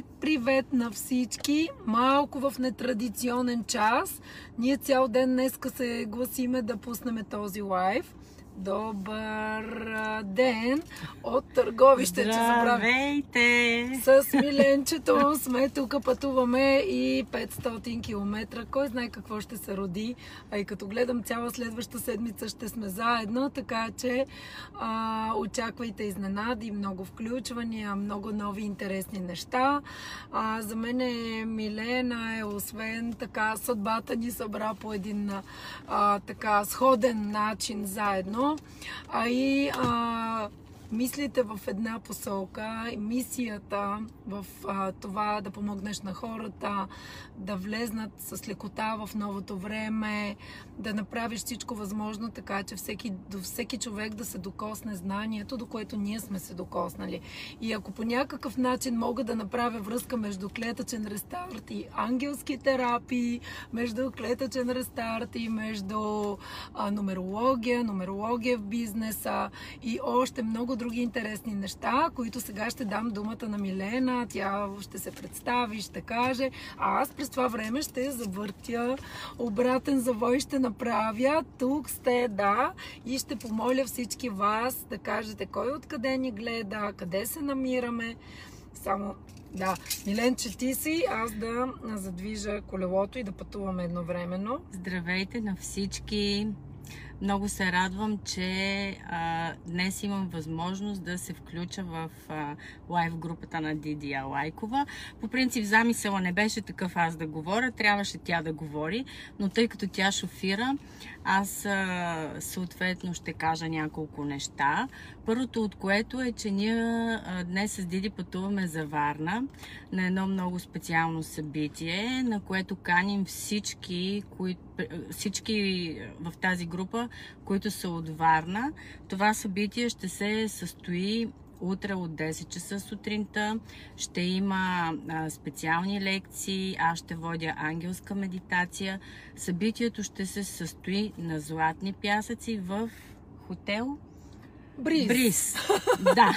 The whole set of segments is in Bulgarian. Привет, привет на всички! Малко в нетрадиционен час. Ние цял ден днеска се гласиме да пуснем този лайв. Добър ден от търговище, че забравяме. С Миленчето сме тук, пътуваме и 500 км. Кой знае какво ще се роди, а и като гледам цяла следваща седмица ще сме заедно, така че очаквайте изненади, много включвания, много нови интересни неща. За мен Милена е освен така съдбата ни събра по един така сходен начин заедно. А и мислите в една посока, мисията в това да помогнеш на хората, да влезнат с лекота в новото време, да направиш всичко възможно, така че до всеки човек да се докосне знанието, до което ние сме се докоснали. И ако по някакъв начин мога да направя връзка между клетъчен рестарт и ангелски терапии, между клетъчен рестарт и между нумерология в бизнеса и още много други интересни неща, които сега ще дам думата на Милена, тя ще се представи, ще каже, а аз през това време ще завъртя, обратен завой ще направя, тук сте, да, и ще помоля всички вас да кажете кой откъде ни гледа, къде се намираме, само, да, Миленче, ти си, аз да задвижа колелото и да пътуваме едновременно. Здравейте на всички! Много се радвам, че днес имам възможност да се включа в лайв групата на Дидия Лайкова. По принцип замисъла не беше такъв аз да говоря, трябваше тя да говори, но тъй като тя шофира, аз съответно ще кажа няколко неща. Първото от което е, че ние днес с Диди пътуваме за Варна на едно много специално събитие, на което каним всички в тази група, които са от Варна. Това събитие ще се състои утре от 10 часа сутринта. Ще има специални лекции, аз ще водя ангелска медитация. Събитието ще се състои на Златни пясъци в хотел Бриз. Да.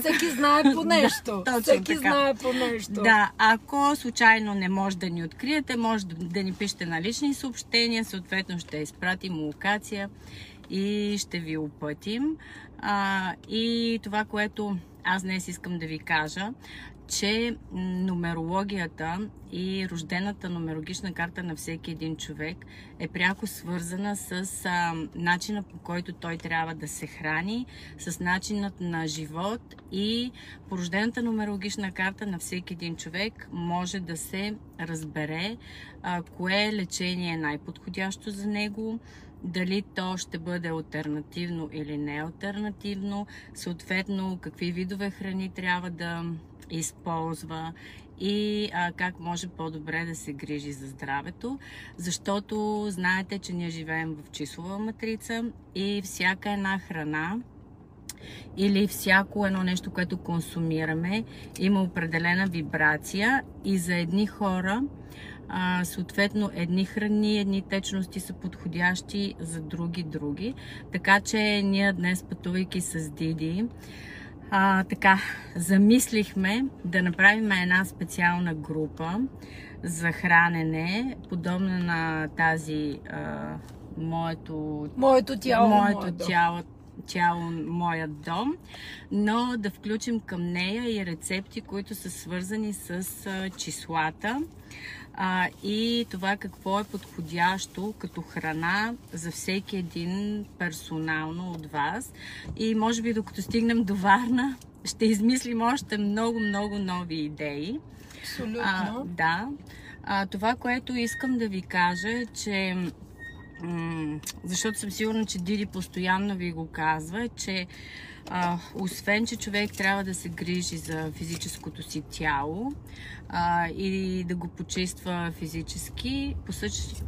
Всеки знае по нещо. Всеки знае по нещо. Да, ако случайно не може да ни откриете, може да ни пишете на лични съобщения, съответно ще изпратим локация и ще ви опътим. И това, което аз днес искам да ви кажа, че нумерологията и рождената нумерологична карта на всеки един човек е пряко свързана с начина, по който той трябва да се храни, с начинът на живот, и по рождената нумерологична карта на всеки един човек може да се разбере кое лечение е най-подходящо за него, дали то ще бъде алтернативно или не алтернативно, съответно какви видове храни трябва да използва и как може по-добре да се грижи за здравето, защото знаете, че ние живеем в числова матрица и всяка една храна или всяко едно нещо, което консумираме, има определена вибрация и за едни хора съответно едни храни, едни течности са подходящи за други. Така че ние днес, пътувайки с Диди, така замислихме да направим една специална група за хранене, подобна на тази моето тяло, моят дом, но да включим към нея и рецепти, които са свързани с числата и това какво е подходящо като храна за всеки един персонално от вас. И може би докато стигнем до Варна ще измислим още много нови идеи. Абсолютно. Да. Това, което искам да ви кажа, е, че защото съм сигурна, че Диди постоянно ви го казва, че освен, че човек трябва да се грижи за физическото си тяло и да го почиства физически,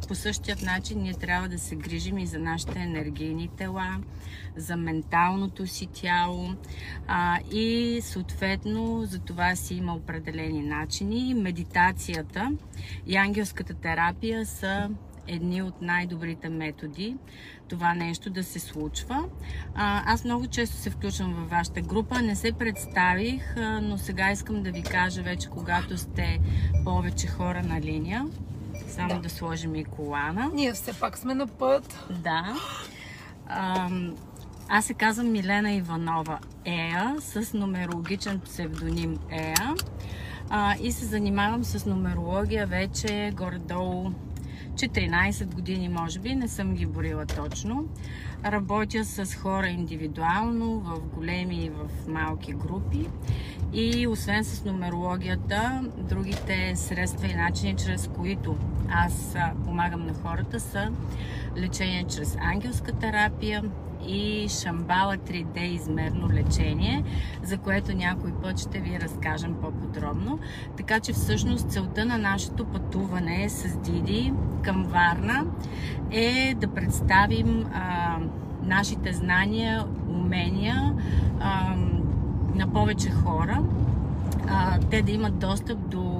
по същия начин ние трябва да се грижим и за нашите енергийни тела, за менталното си тяло и съответно за това си има определени начини. Медитацията и ангелската терапия са едни от най-добрите методи това нещо да се случва. Аз много често се включвам във вашата група, не се представих, но сега искам да ви кажа вече, когато сте повече хора на линия. Само да сложим и колана. Ние все пак сме на път. Да. Аз се казвам Милена Иванова Ея, с нумерологичен псевдоним Ея. И се занимавам с нумерология вече горе-долу 14 години, може би, не съм ги борила точно. Работя с хора индивидуално, в големи и в малки групи. И освен с нумерологията, другите средства и начини, чрез които аз помагам на хората, са лечение чрез ангелска терапия и Шамбала 3D измерно лечение, за което някой път ще ви разкажем по-подробно. Така че всъщност целта на нашето пътуване с Диди към Варна е да представим нашите знания, умения на повече хора, те да имат достъп до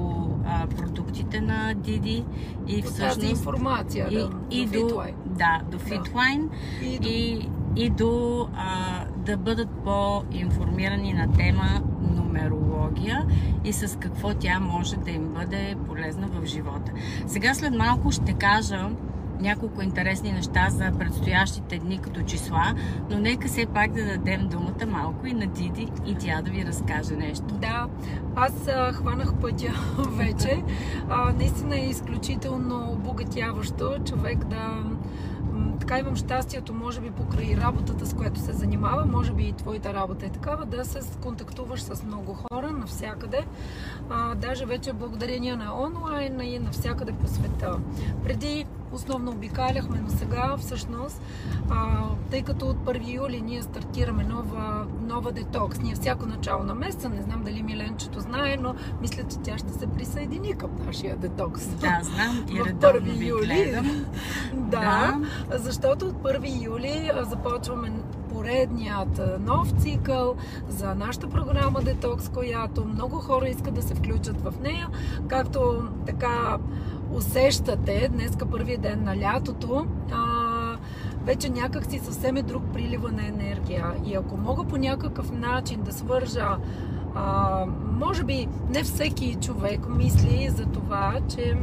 продуктите на Диди и всъщност информация, до Фитлайн и до да бъдат по-информирани на тема нумерология и с какво тя може да им бъде полезна в живота. Сега след малко ще кажа няколко интересни неща за предстоящите дни като числа, но нека все пак да дадем думата малко и на Диди, и тя да ви разкаже нещо. Да, аз хванах пътя вече. Наистина е изключително обогатяващо човек да... Така имам щастието, може би покрай работата, с която се занимава, може би и твоята работа е такава, да се контактуваш с много хора навсякъде, даже вече благодарение на онлайн и навсякъде по света. Преди основно обикаляхме, но сега всъщност, тъй като от 1 юли ние стартираме нова детокс. Ние всяко начало на месеца, не знам дали Миленчето знае, но мисля, че тя ще се присъедини към нашия детокс. Да, знам, и редовно ви гледам. Да, защото от 1 юли започваме поредният нов цикъл за нашата програма Детокс, която много хора искат да се включат в нея, както така усещате днеска първия ден на лятото, вече някак си съвсем е друг прилива на енергия. И ако мога по някакъв начин да свържа, може би не всеки човек мисли за това, че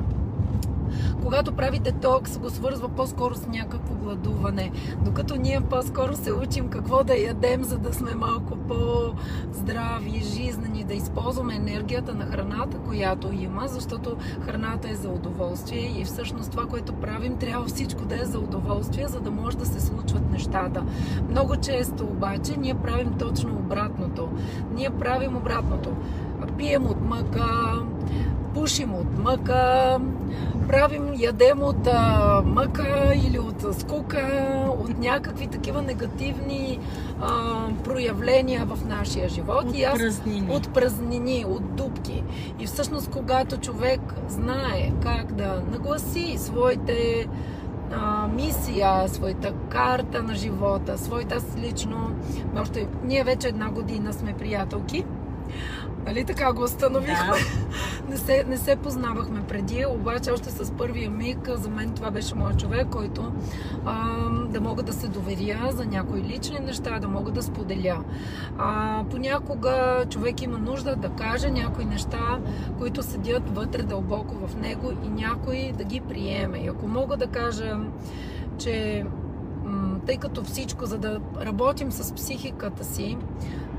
когато прави детокс, го свързва по-скоро с някакво гладуване. Докато ние по-скоро се учим какво да ядем, за да сме малко по-здрави, жизнени, да използваме енергията на храната, която има, защото храната е за удоволствие и всъщност това, което правим, трябва всичко да е за удоволствие, за да може да се случват нещата. Много често обаче ние правим точно обратното. Ние правим обратното. Пием от мъка, пушим от мъка, ядем от мъка или от скука, от някакви такива негативни проявления в нашия живот. От празнини, от дупки. И всъщност, когато човек знае как да нагласи своите мисия, своята карта на живота, своята лично... Ние вече една година сме приятелки. Нали така го установихме? Да. Не се познавахме преди, обаче още с първия миг за мен това беше моят човек, който да мога да се доверя за някои лични неща, да мога да споделя. Понякога човек има нужда да каже някои неща, които седят вътре дълбоко в него и някой да ги приеме. И ако мога да кажа, че тъй като всичко, за да работим с психиката си,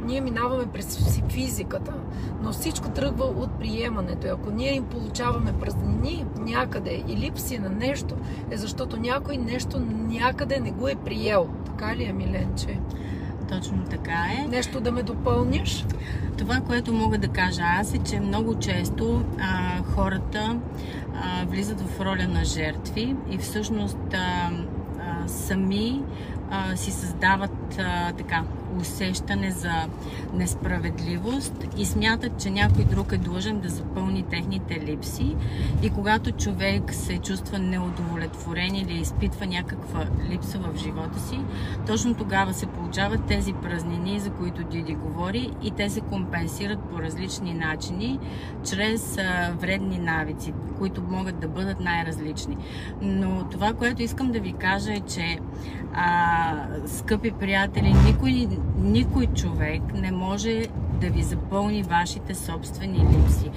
ние минаваме през физиката, но всичко тръгва от приемането. И ако ние им получаваме празнини някъде и липси на нещо, е защото някой нещо някъде не го е приел. Така ли е, Миленче? Точно така е. Нещо да ме допълниш? Това, което мога да кажа аз, е, че много често хората влизат в роля на жертви и всъщност сами си създават имат така усещане за несправедливост и смятат, че някой друг е длъжен да запълни техните липси. И когато човек се чувства неудовлетворен или изпитва някаква липса в живота си, точно тогава се получават тези празнини, за които Диди говори, и те се компенсират по различни начини, чрез вредни навици, които могат да бъдат най-различни. Но това, което искам да ви кажа, е, че скъпи приятели, никой човек не може да ви запълни вашите собствени липси.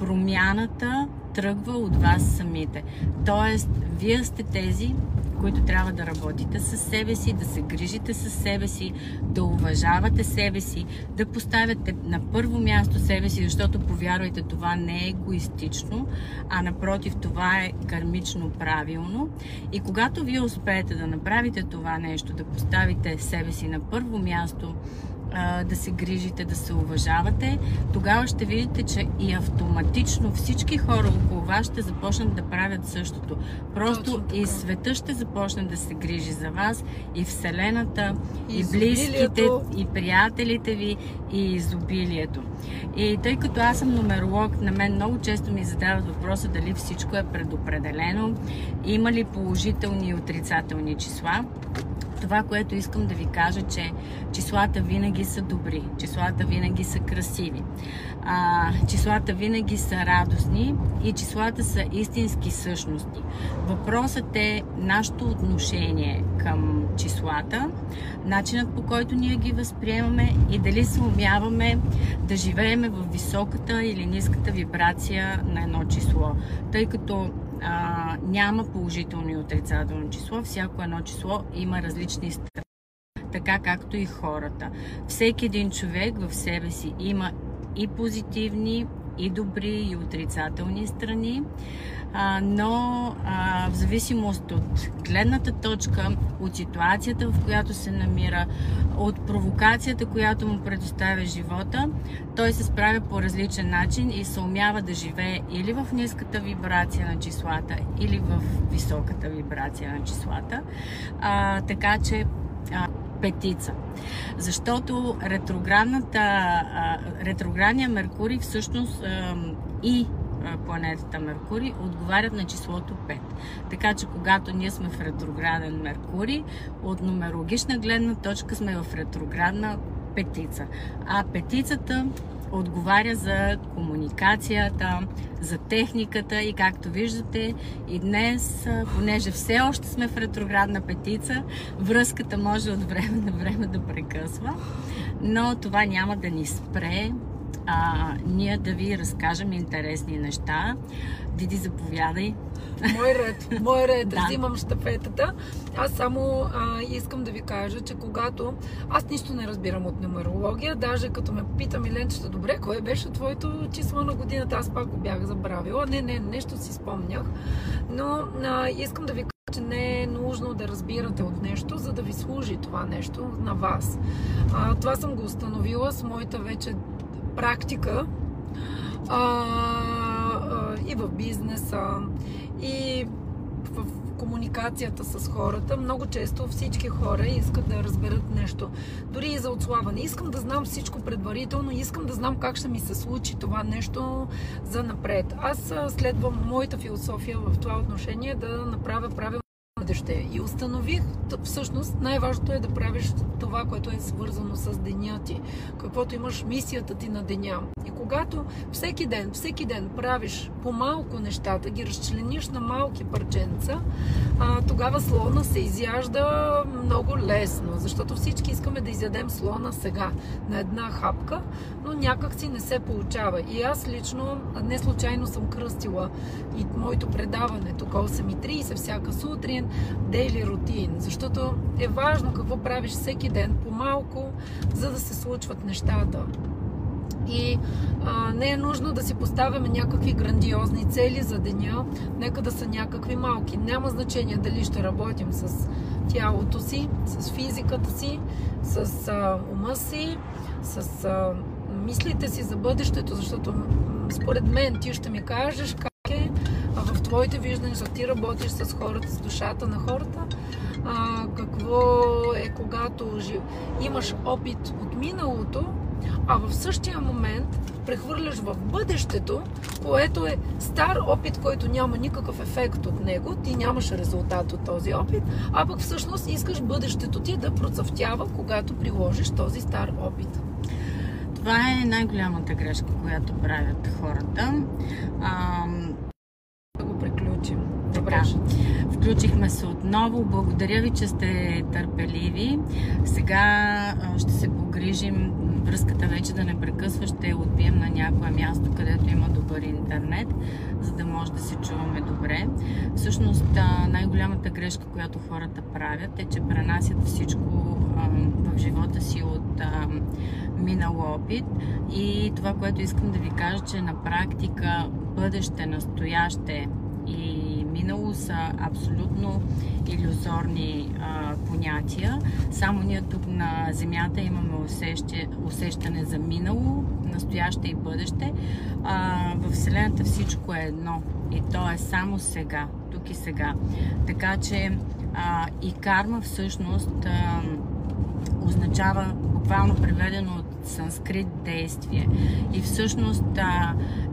Промяната тръгва от вас самите. Тоест, вие сте тези, които трябва да работите със себе си, да се грижите със себе си, да уважавате себе си, да поставяте на първо място себе си, защото, повярвайте, това не е егоистично, а напротив, това е кармично правилно. И когато вие успеете да направите това нещо, да поставите себе си на първо място, да се грижите, да се уважавате, тогава ще видите, че и автоматично всички хора около вас ще започнат да правят същото. Просто и света ще започне да се грижи за вас, и Вселената, и близките, и приятелите ви, и изобилието. И тъй като аз съм нумеролог, на мен много често ми задават въпроса дали всичко е предопределено, има ли положителни и отрицателни числа. Това, което искам да ви кажа, че числата винаги са добри, числата винаги са красиви, числата винаги са радостни и числата са истински същности. Въпросът е нашето отношение към числата, начинът, по който ние ги възприемаме и дали се умяваме да живееме в високата или ниската вибрация на едно число. Тъй като няма положително и отрицателно число. Всяко едно число има различни страни, така както и хората. Всеки един човек в себе си има и позитивни, и добри, и отрицателни страни, но в зависимост от гледната точка, от ситуацията, в която се намира, от провокацията, която му предоставя живота, той се справя по различен начин и се умява да живее или в ниската вибрация на числата, или в високата вибрация на числата. Така че петица. Защото ретроградния Меркурий, всъщност и планетата Меркурий, отговарят на числото 5. Така че когато ние сме в ретрограден Меркурий, от нумерологична гледна точка сме в ретроградна петица. А петицата отговаря за комуникацията, за техниката и, както виждате, и днес, понеже все още сме в ретроградна петица, връзката може от време на време да прекъсва, но това няма да ни спре ние да ви разкажем интересни неща. Диди, заповядай. Мой ред, да. Взимам щафетата. Аз само искам да ви кажа, че когато... Аз нищо не разбирам от нумерология, даже като ме пита Миленчето, добре, кое беше твоето число на годината, аз пак го бях забравила. Не, нещо си спомнях. Но искам да ви кажа, че не е нужно да разбирате от нещо, за да ви служи това нещо на вас. Това съм го установила с моята вече практика и в бизнеса, и в комуникацията с хората. Много често всички хора искат да разберат нещо, дори и за отслабване. Искам да знам всичко предварително, искам да знам как ще ми се случи това нещо за напред. Аз следвам моята философия в това отношение, да направя правилно бъдеще. И установих, всъщност най-важното е да правиш това, което е свързано с деня ти, каквото имаш мисията ти на деня. И когато всеки ден правиш по-малко нещата, ги разчлениш на малки парченца, тогава слона се изяжда много лесно, защото всички искаме да изядем слона сега на една хапка, но някак си не се получава. И аз лично не случайно съм кръстила и моето предаване тук 8:30 всяка сутрин Daily Routine, защото е важно какво правиш всеки ден по-малко, за да се случват нещата. И не е нужно да си поставяме някакви грандиозни цели за деня, нека да са някакви малки. Няма значение дали ще работим с тялото си, с физиката си, с ума си, с мислите си за бъдещето, защото според мен ти ще ми кажеш как е в твоите виждания, защото ти работиш с хората, с душата на хората. какво е когато имаш опит от миналото, а в същия момент прехвърляш в бъдещето, което е стар опит, който няма никакъв ефект от него, ти нямаш резултат от този опит, а пък всъщност искаш бъдещето ти да процъфтява, когато приложиш този стар опит. Това е най-голямата грешка, която правят хората. Да го приключим. Добре. Включихме се отново. Благодаря ви, че сте търпеливи. Сега ще се погрижим връзката вече да не прекъсва, ще я отбием на някое място, където има добър интернет, за да може да се чуваме добре. Всъщност най-голямата грешка, която хората правят, е, че пренасят всичко в живота си от минал опит, и това, което искам да ви кажа, че на практика бъдеще, настояще и минало са абсолютно илюзорни понятия. Само ние тук на Земята имаме усещане за минало, настояще и бъдеще. Във Вселената всичко е едно и то е само сега, тук и сега. Така че и карма всъщност означава, буквално преведено от санскрит, действие. И всъщност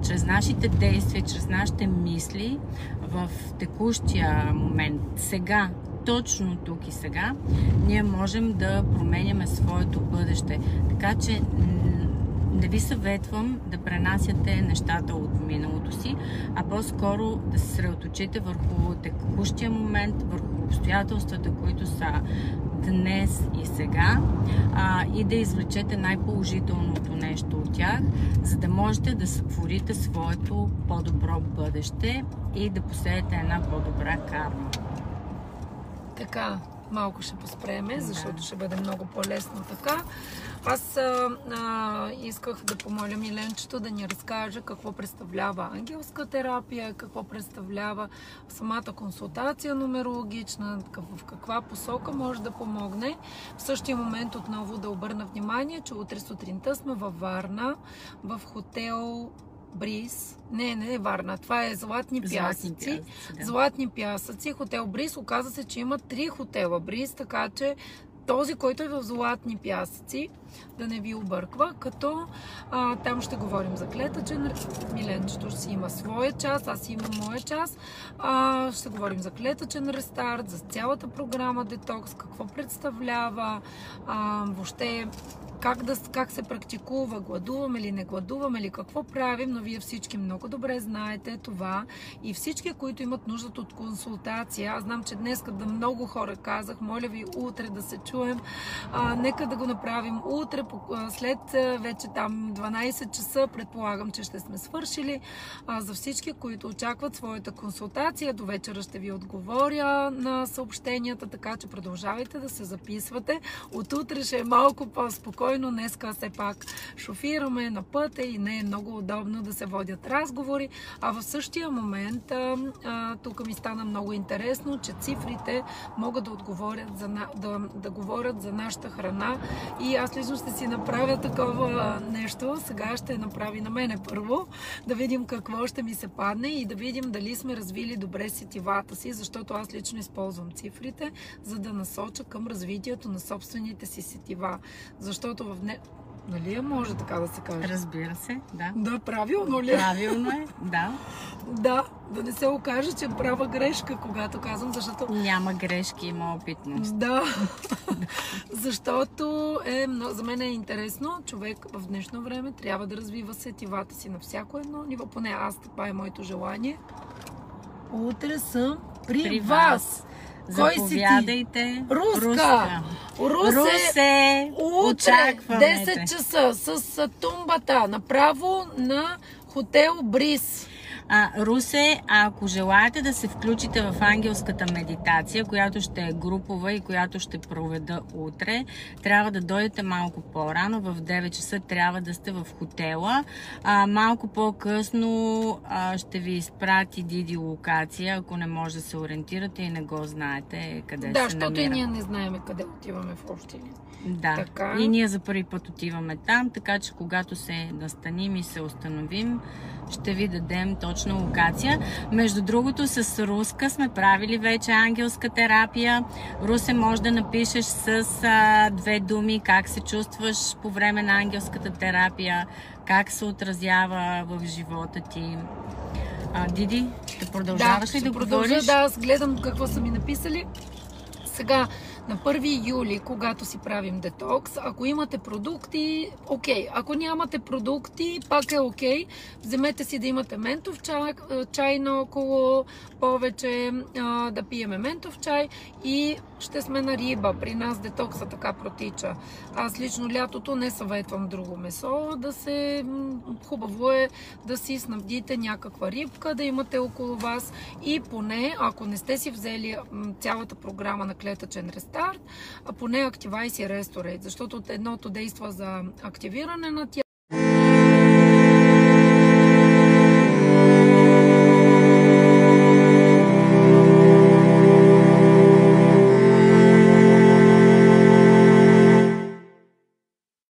чрез нашите действия, чрез нашите мисли в текущия момент, сега, точно тук и сега, ние можем да променяме своето бъдеще. Така че не ви съветвам да пренасяте нещата от миналото си, а по-скоро да се съсредоточите върху текущия момент, върху обстоятелствата, които са днес и сега, и да извлечете най-положителното нещо от тях, за да можете да сътворите своето по-добро бъдеще и да посеете една по-добра карма. Така, малко ще поспреме, защото ще бъде много по-лесно така. Аз исках да помоля Миленчето да ни разкаже какво представлява ангелска терапия, какво представлява самата консултация нумерологична, в каква посока може да помогне. В същия момент отново да обърна внимание, че утре сутринта сме във Варна, в хотел Бриз. Не Варна. Това е Златни пясъци. Хотел Бриз. Оказа се, че има 3 хотела Бриз, така че този, който е в Златни пясъци, да не ви обърква, като там ще говорим за клетъчен. Миленчето ще си има своя част, аз си имам моя част. Ще говорим за клетъчен рестарт, за цялата програма детокс, какво представлява, въобще как се практикува, гладуваме ли, не гладуваме ли, какво правим, но вие всички много добре знаете това и всички, които имат нужда от консултация. Аз знам, че днес да много хора казах, моля ви утре да се чуем, нека да го направим утре, след вече там 12 часа, предполагам, че ще сме свършили. За всички, които очакват своята консултация, до вечера ще ви отговоря на съобщенията, така че продължавайте да се записвате. От утре ще е малко по-спокойно, но днеска все пак шофираме на пътя и не е много удобно да се водят разговори, а в същия момент тук ми стана много интересно, че цифрите могат да отговорят да говорят за нашата храна, и аз лично ще си направя такова нещо. Сега ще направи на мене първо, да видим какво ще ми се падне и да видим дали сме развили добре сетивата си, защото аз лично използвам цифрите, за да насоча към развитието на собствените си сетива, защото нали може така да се каже? Разбира се, да. Да, правилно ли? Правилно е, да. Да не се окаже, че права грешка, когато казвам, защото... Няма грешки, има опитност. Да, защото за мен е интересно, човек в днешно време трябва да развива сетивата си на всяко едно ниво, поне това е моето желание. Утре съм при вас! Кой си ти? Руска! Русе! Утре 10 часа с тумбата направо на хотел Бриз. Русе, ако желаете да се включите в ангелската медитация, която ще е групова и която ще проведа утре, трябва да дойдете малко по-рано, в 9 часа трябва да сте в хотела. Малко по-късно ще ви изпрати Диди локация, ако не може да се ориентирате и не го знаете къде се намира. Да, защото и ние не знаем къде отиваме в общини. Да, така... и ние за първи път отиваме там, така че когато се настаним и се установим, ще ви дадем точна локация. Между другото, с Руска сме правили вече ангелска терапия. Русе, може да напишеш с две думи как се чувстваш по време на ангелската терапия, как се отразява в живота ти. Диди, ще продължаваш ли да говориш? Да, аз гледам какво са ми написали. Сега, на 1 юли, когато си правим детокс, ако имате продукти, окей. Ако нямате продукти, пак е окей. Вземете си да имате ментов чай наоколо, повече да пиеме ментов чай и ще сме на риба. При нас детокса така протича. Аз лично лятото не съветвам друго месо. Хубаво е да си снабдите някаква рибка, да имате около вас и поне, ако не сте си взели цялата програма на клетъчен рестарт, а поне Activize и Restorate, защото едното действа за активиране на тялото,